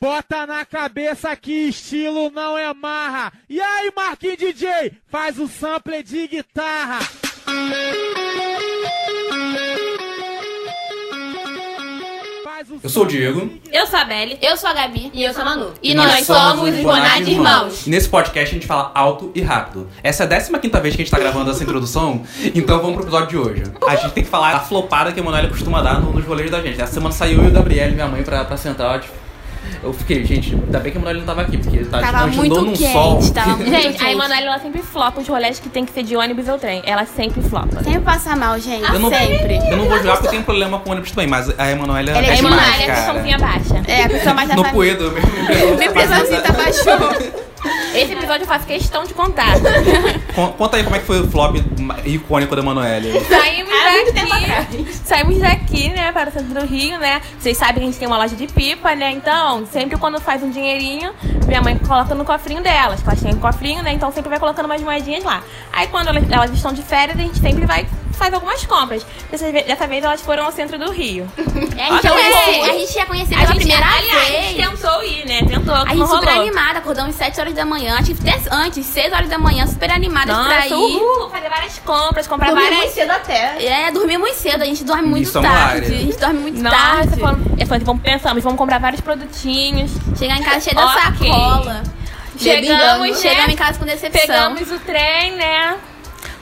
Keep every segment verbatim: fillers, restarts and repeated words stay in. Bota na cabeça que estilo não é marra. E aí, Marquinhos D J, faz o sample de guitarra. Eu sou o Diego. Eu sou a Belle. Eu sou a Gabi. E eu sou a Manu. E, e nós, nós somos os Bonade Irmãos. Nesse podcast a gente fala alto e rápido. Essa é a décima quinta vez que a gente tá gravando essa introdução. Então vamos pro episódio de hoje. A gente tem que falar da flopada que a Manuela costuma dar nos rolês da gente. Essa semana saiu eu e o Gabriel e minha mãe pra, pra central. Tipo, eu fiquei, gente, ainda bem que a Manuela não tava aqui, porque tá, tava muito num quente, sol. Tava muito gente, quente. A Manuela, ela sempre flopa os rolês que tem que ser de ônibus ou trem. Ela sempre flopa. Sempre passa mal, gente. Eu não, sempre. Eu não vou julgar porque eu tenho problema com ônibus também, mas a Manuela é, é demais, Manuela, cara. A Manuela é a baixa. É, a pessoa mais da no família. No poedo. Nem precisa assim, tá baixou. Esse episódio eu faço questão de contar. Conta aí como é que foi o flop icônico da Manuela. Saímos daqui, saímos daqui, né, para o centro do Rio, né? Vocês sabem que a gente tem uma loja de pipa, né? Então, sempre quando faz um dinheirinho, minha mãe coloca no cofrinho delas. Elas têm um cofrinho, né? Então sempre vai colocando umas moedinhas lá. Aí quando elas estão de férias, a gente sempre vai... faz algumas compras. Dessa vez, dessa vez elas foram ao centro do Rio. É, a gente, é, a gente ia conhecer pela primeira vez. Aliás, a gente tentou ir, né? Tentou, a gente super animada, acordamos às sete horas da manhã, tipo, antes, seis horas da manhã, super animada pra ir. Uhul, fazer várias compras, comprar dormir várias... Dormimos cedo até. É, dormimos cedo, a gente dorme muito tarde. Área. A gente dorme muito Nossa, tarde. Nossa, vamos pensamos, vamos comprar vários produtinhos. Chegar em casa cheia da okay. sacola. Chegamos, né? Chegamos em casa com decepção. Pegamos o trem, né?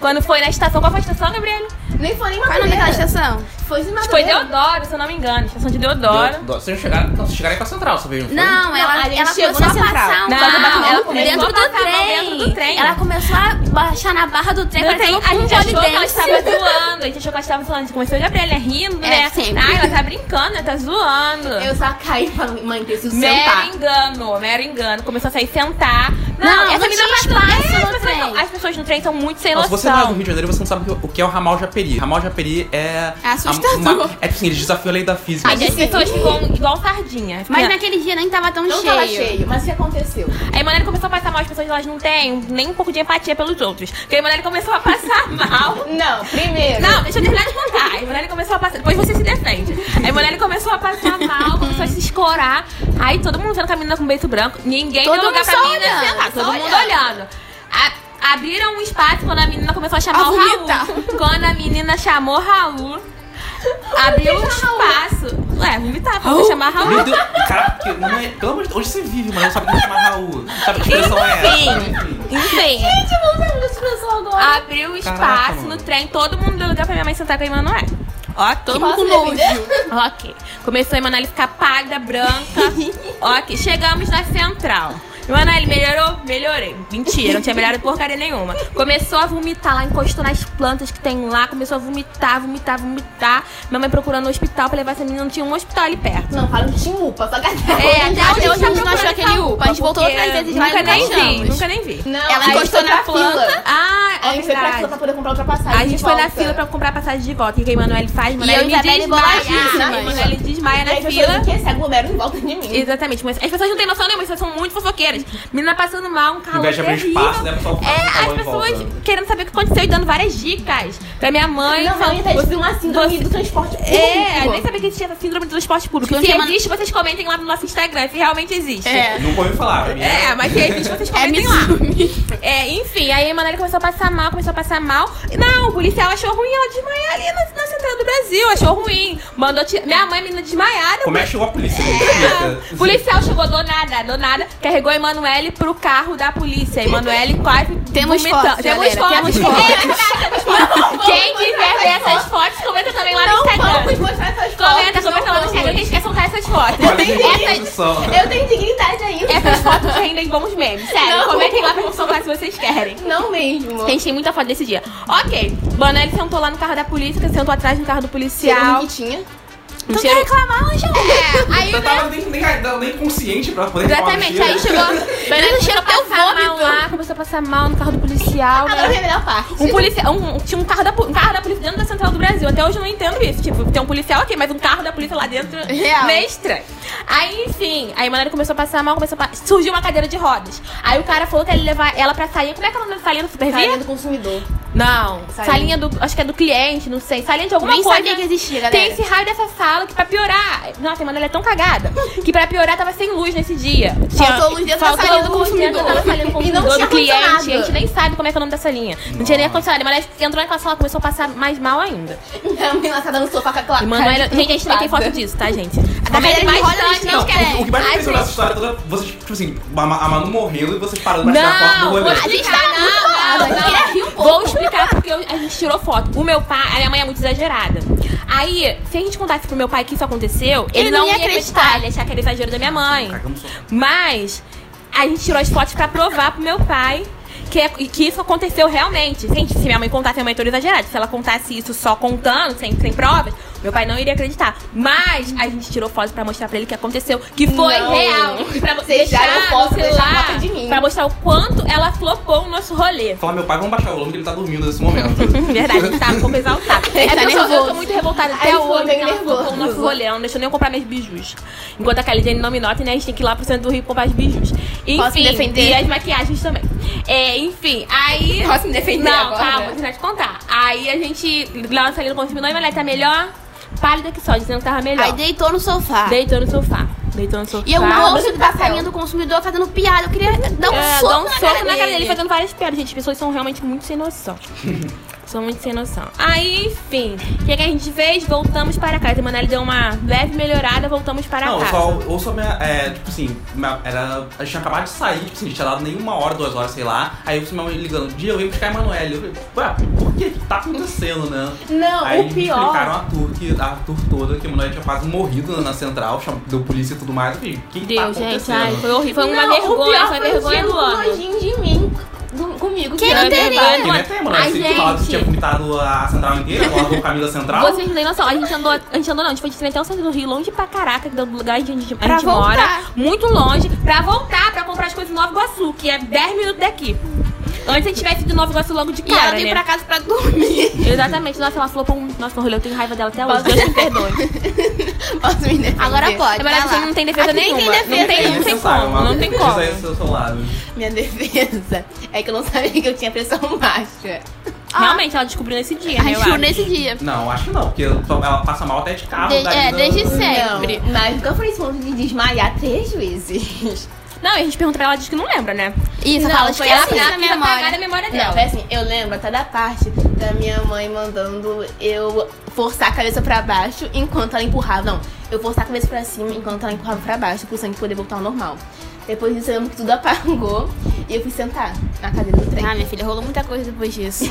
Quando foi na estação, qual foi a estação, Gabriel? Nem foi nem uma Madureira. Qual é o nome daquela estação? Foi de Madureira. Foi Deodoro, se eu não me engano. Estação de Deodoro. Deodoro. Vocês chegaram, vocês chegaram aí pra Central, você veio? Não, não, ela, ela, ela chegou na Central. Um não, ela, ela começou dentro a do trem. dentro do trem. Ela começou a baixar na barra do trem. Do trem. A gente achou que ela estava zoando. A gente achou que ela estava zoando. A gente começou a Gabriel, né? Rindo, né? É, sempre. Ah, ela tá brincando, ela tá zoando. Eu só caí pra mãe ter isso sentar. Mero engano, mero engano. Começou a sair sentar. Não, não, essa menina não é. As pessoas no trem são muito sem noção. Se você não é do Rio de Janeiro, você não sabe o que é o Ramal Japeri. Ramal Japeri é... assustador. Uma, é assim, eles desafiam a lei da física. Mas as pessoas ficam igual sardinha. Mas naquele dia nem tava tão não cheio. Não tava cheio, mas o que aconteceu? Aí a Manuela começou a passar mal. As pessoas, elas não têm nem um pouco de empatia pelos outros. Porque a Manuela começou a passar mal. Não, primeiro. Não, deixa eu terminar de contar. Aí a Manuela começou a passar... Depois você se defende. Aí a Manuela começou a passar mal, começou a se escorar. Aí todo mundo vendo a menina com beiço branco. Ninguém todo deu lugar pra menina sentar. Todo olhando. mundo olhando. A, abriram um espaço quando a menina começou a chamar a o Raul. Quando a menina chamou Raul, abriu um espaço. Raul. Ué, vomitar, vou chamar Raul. Meu Deus, cara, não é, pelo amor de Deus, onde você vive, mano? Não sabe como chamar Raul. Não sabe que expressão é essa. Enfim. Gente, eu não lembro da expressão agora. Abriu um espaço. Caraca, no trem, todo mundo deu lugar pra minha mãe sentar com a Emanuela. Ok, todo mundo com Ok. Começou a Emanuela ficar pálida, branca. Ok, chegamos na Central. Mano, ele melhorou? Melhorei. Mentira, não tinha melhorado porcaria nenhuma. Começou a vomitar lá, encostou nas plantas que tem lá, começou a vomitar, vomitar, vomitar. Minha mãe procurando um hospital pra levar essa menina, não tinha um hospital ali perto. Não, fala que tinha um UPA, só que é, até hoje a gente não achou aquele UPA. A gente voltou outras vezes lá nunca nem vi, nunca nem vi. Não, ela encostou na fila. Ah, é verdade. A gente foi pra fila pra poder comprar outra passagem. A gente foi na fila pra comprar a passagem de volta. O que a Emanuela faz? Emanuela desmaia. desmaia na fila. Porque se aglomeram em volta de mim. Exatamente, mas as pessoas não têm noção nenhuma, as pessoas são muito fofoqueiras. Menina passando mal, um calor espaço, né, pessoal, é, as pessoas volta. querendo saber o que aconteceu e dando várias dicas pra minha mãe. Não, falando, não, você, uma síndrome você, do transporte público. É, nem sabia que existia essa síndrome do transporte público. Se existe, vocês comentem lá no nosso Instagram, se realmente existe. É. Não vou me falar. É, é, mas se existe, vocês comentem é, lá. É, enfim, aí a Emanuela começou a passar mal, começou a passar mal. Não, o policial achou ruim, ela desmaiou ali na, na Central do Brasil, achou ruim. Mandou tirar. Minha mãe, menina desmaiada. Como é que chegou a polícia? É. O policial chegou do nada, do nada, carregou a Emanuele pro carro da polícia. Emanuele quase temos fotos, temos fotos. Quem quiser ver essas fotos, comenta também lá no Instagram. Não vamos mostrar essas fotos. Comenta, comenta lá no Instagram, quem quer soltar essas fotos. Eu tenho dignidade ainda. Essas fotos rendem bons memes, sério. Comentem lá pra gente soltar se vocês querem. Não mesmo. Gente, tem muita foto desse dia. Ok, Emanuele sentou lá no carro da polícia, sentou atrás no carro do policial. Que tinha. Não quer reclamar, ela chegou. É, aí, eu tava nem, nem, nem consciente pra poder reclamar. Exatamente, aí chegou. Ela chegou até o vômito lá, começou a passar mal no carro do policial. Agora né? é a melhor parte. Um policial, um, tinha um carro, da, um carro da polícia dentro da Central do Brasil. Até hoje eu não entendo isso. Tipo, tem um policial aqui, mas um carro da polícia lá dentro. Real. Meio estranho. Aí, enfim, aí a Manuela começou a passar mal, começou a pa... surgiu uma cadeira de rodas. Aí o cara falou que ele ia levar ela pra salinha. Como é que é o nome da salinha do Supervia? Salinha do consumidor. Não, salinha, salinha do, acho que é do cliente, não sei. Salinha de alguma Nem coisa. Nem sabia que existia, galera. Tem esse raio dessa sala que pra piorar... Nossa, mano, ela é tão cagada que pra piorar tava sem luz nesse dia. Tinha, faltou luz dentro da salinha do consumidor. Salinha do consumidor, não tinha do cliente. A gente nem sabe como é que é o nome dessa linha. Não, não tinha nem ar-condicionado, mas ela entrou naquela sala e começou a passar mais mal ainda. Ela me lançada no sofá com a Clara. Emanuela... Gente, a gente nem tem foto disso, tá, gente? A galera mais grande não quer. O que mais me impressionou nessa história toda... Vocês, tipo assim, a Manu morreu e vocês pararam pra tirar foto do rolê. Não, a gente tá nada. Vou explicar porque eu, a gente tirou foto. O meu pai, a minha mãe é muito exagerada. Aí, se a gente contasse pro meu pai que isso aconteceu, ele, ele não ia acreditar. Ele ia achar que era exagero da minha mãe. Mas a gente tirou as fotos pra provar pro meu pai que, que isso aconteceu realmente. Gente, se minha mãe contasse, minha mãe toda exagerada. Se ela contasse isso só contando, sem, sem provas, meu pai não iria acreditar. Mas a gente tirou foto pra mostrar pra ele que aconteceu, que foi não. real. E pra vocês deixaram foto lá de mim. Pra mostrar o quanto ela flopou o nosso rolê. Fala, meu pai, vamos baixar o volume que ele tá dormindo nesse momento. Verdade, ele tá um pouco exaltado. É tá nervoso. Eu tô muito revoltada até hoje, que ela flopou o nosso rolê. Ela não deixou nem eu comprar meus bijus. Enquanto a Kelly Jane não me nota, né? A gente tem que ir lá pro centro do Rio comprar os bijus. Enfim, defender? E as maquiagens também. É, enfim, aí... Posso me defender não, agora? Não, calma, vou tentar te contar. Aí a gente... Lá saindo com o consumidor, mas tá melhor... Pálida que só, dizendo que tava melhor. Aí deitou no sofá. Deitou no sofá. Deitou no sofá. E eu moço da salinha do consumidor fazendo piada. Eu queria dar um é, soco um na, na cara dele. dele. Ele fazendo várias piadas, gente. As pessoas são realmente muito sem noção. São muito sem noção. Aí, enfim. O que, é que a gente fez? Voltamos para casa. A Manuela deu uma leve melhorada, voltamos para Não, casa. Não, ou só minha... É, tipo assim, minha, era, a gente tinha acabado de sair. Tipo assim, a gente tinha dado nem uma hora, duas horas, sei lá. Aí eu minha mãe ligando. Dia eu vim buscar a Manuela. Eu falei, ué, por que? O que tá acontecendo, né? Não, aí o pior... Aí explicaram a tour, que, a tour toda, que a Manuela tinha quase morrido na central. Deu polícia e tudo mais. E o que, que Deus, tá acontecendo? Gente, ai, foi horrível. Foi uma Não, vergonha, foi vergonha do ano. Nojinho de mim. Do, comigo, que não teria. Verdade, né? Tem, mano. A gente... Você falou que tinha vomitado a central inteira, logo o caminho da central. Vocês não têm noção. A gente andou, a gente andou não, a gente foi de trem até o centro do Rio, longe pra caraca, que é do lugar onde a gente, a gente mora. Muito longe, pra voltar, pra comprar as coisas em Nova Iguaçu, que é dez minutos daqui. Antes a gente tivesse ido em Nova Iguaçu logo de cara, e ela veio né? pra casa pra dormir. Exatamente. Nossa, ela falou pra um... Nossa, eu tenho raiva dela até hoje. Deus me perdoe. Posso me defender? Agora pode. Mas você não tem defesa aqui nenhuma. Tem defesa. Não tem, é não tem como. Não tem como. Aí do seu lado. Minha defesa é que eu não sabia que eu tinha pressão baixa. Realmente, ah. ela descobriu nesse dia, né? Descobriu nesse dia. Não, acho que não, porque ela passa mal até de carro. De- é, da... desde sempre. Não. Mas nunca foi isso de desmaiar três vezes. Não, e a gente perguntou pra ela, ela diz que não lembra, né? Isso, não, fala, foi ela assim, na memória. memória dela. Não, foi assim, eu lembro até da parte da minha mãe mandando eu forçar a cabeça pra baixo enquanto ela empurrava. Não, eu forçar a cabeça pra cima enquanto ela empurrava pra baixo, pro sangue poder voltar ao normal. Depois disso, eu lembro que tudo apagou e eu fui sentar na cadeira do trem. Ah, minha filha, rolou muita coisa depois disso.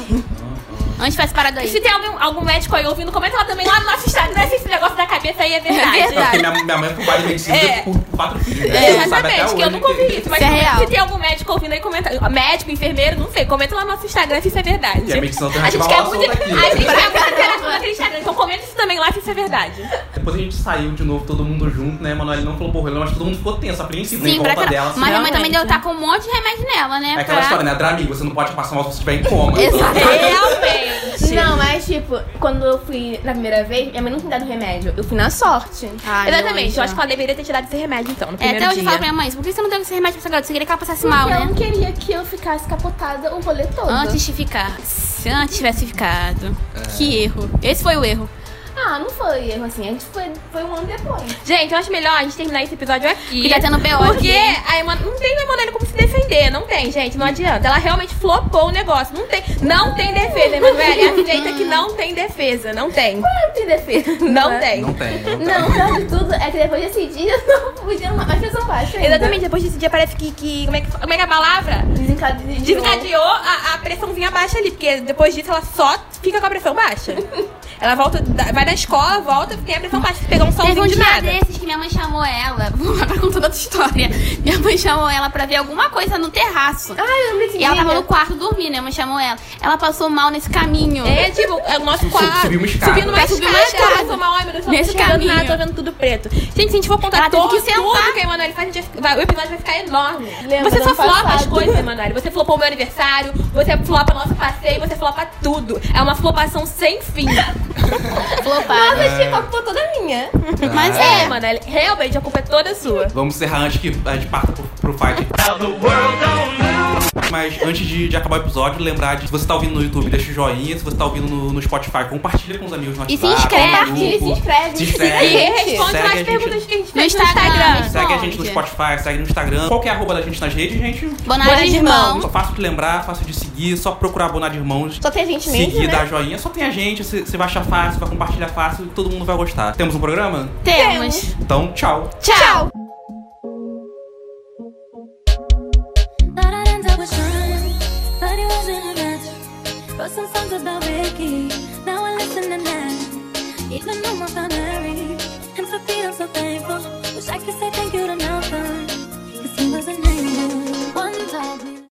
Antes faz parada aí. E se tem algum, algum médico aí ouvindo, comenta lá também lá no nosso estado, né? Se esse negócio da cabeça aí é verdade. É verdade. Minha, minha mãe é por vários medicina é. por quatro filhos, né? É, exatamente, que hoje. eu nunca ouvi isso. Mas é se tem algum médico ouvindo aí, comenta. Médico, enfermeiro, não sei. Comenta lá no nosso Instagram se isso é verdade. E a medicina alternativa é muito... Daqui. A gente quer muito interagir naquele Instagram. Então comenta isso também lá se isso é verdade. Depois a gente saiu de novo, todo mundo junto, né? Manoel não falou porra, mas todo mundo ficou tenso. Apreensivo em volta dela. Assim, mas minha mãe também deu tá com um monte de remédio nela, né? É aquela pra... história, né? Dramil, você não pode passar mal se você estiver em coma. Realmente. Não, mas tipo, quando eu fui na primeira vez, minha mãe não tinha dado remédio. Eu fui na sorte. Ai, Exatamente, não, eu acho que ela deveria ter tirado esse remédio então, no primeiro é, até dia. Até hoje eu falo pra minha mãe, por que você não deu esse remédio pra essa garota? Você queria que ela passasse Porque mal, né? eu não queria que eu ficasse capotada o rolê todo. Antes de ficar. Se antes tivesse ficado. É. Que erro. Esse foi o erro. Ah, não foi erro assim, a gente foi, foi um ano depois. Gente, eu acho melhor a gente terminar esse episódio aqui. Porque tá tendo B O. Porque a Emanuela não tem Emanuela como se defender, não tem, gente, não adianta. Ela realmente flopou o negócio, não tem, não tem defesa, Emanuela. Aceita que não tem defesa, não tem. Qual não tem defesa? Não tem. Não tem. Não, tem. não, não de tudo é que depois desse dia não podia mais pessoa baixa ainda. Exatamente, depois desse dia parece que, que como, é que como é que é a palavra? Desencadeou. Desencadeou a, a pressãozinha baixa ali, porque depois disso ela só fica com a pressão baixa. Ela volta, vai da escola, volta, tem a pressão baixa, pegar um solzinho de nada. Teve um dia desses que minha mãe chamou ela, vou lá pra contar outra história. Minha mãe chamou ela pra ver alguma coisa no terraço. Ai, eu não me entendi. E ela tava no quarto dormindo, minha mãe chamou ela. Ela passou mal nesse caminho. É, tipo, é o nosso quarto. Subiu uma escada. Subindo mais escada. Passou mal, ai, meu Deus, nesse caminho. Nada, tô vendo tudo preto. Gente, se a gente for contar todo, que tudo que a Emanuela faz, a gente vai, o episódio vai ficar enorme. Lembra, você só flopa passado. as coisas, Emanuela. Você flopou o meu aniversário, você flopa o nosso passeio, você flopa tudo. É uma flopação sem fim. Flopada. Nossa, achei que a culpa toda minha. Mas é, é mano, realmente a culpa é toda sua. Vamos encerrar antes que a gente parta pro, pro pro fight. Mas antes de, de acabar o episódio, lembrar de, se você tá ouvindo no YouTube, deixa o joinha. Se você tá ouvindo no, no Spotify, compartilha com os amigos no WhatsApp. E se inscreve, compartilha e se inscreve. Se inscreve. E responde as perguntas que a gente fez no Instagram. Segue a gente no Spotify, segue no Instagram. Qual que é a arroba da gente nas redes, gente? Bonade Irmãos. Só fácil de lembrar, fácil de seguir, só procurar Bonade Irmãos. Só tem a gente mesmo, seguir, né? Dar joinha, só tem a gente. Você vai achar fácil, vai compartilhar fácil, todo mundo vai gostar. Temos um programa? Temos. Então, tchau. Tchau. But it wasn't a match. Wrote some songs about Vicky.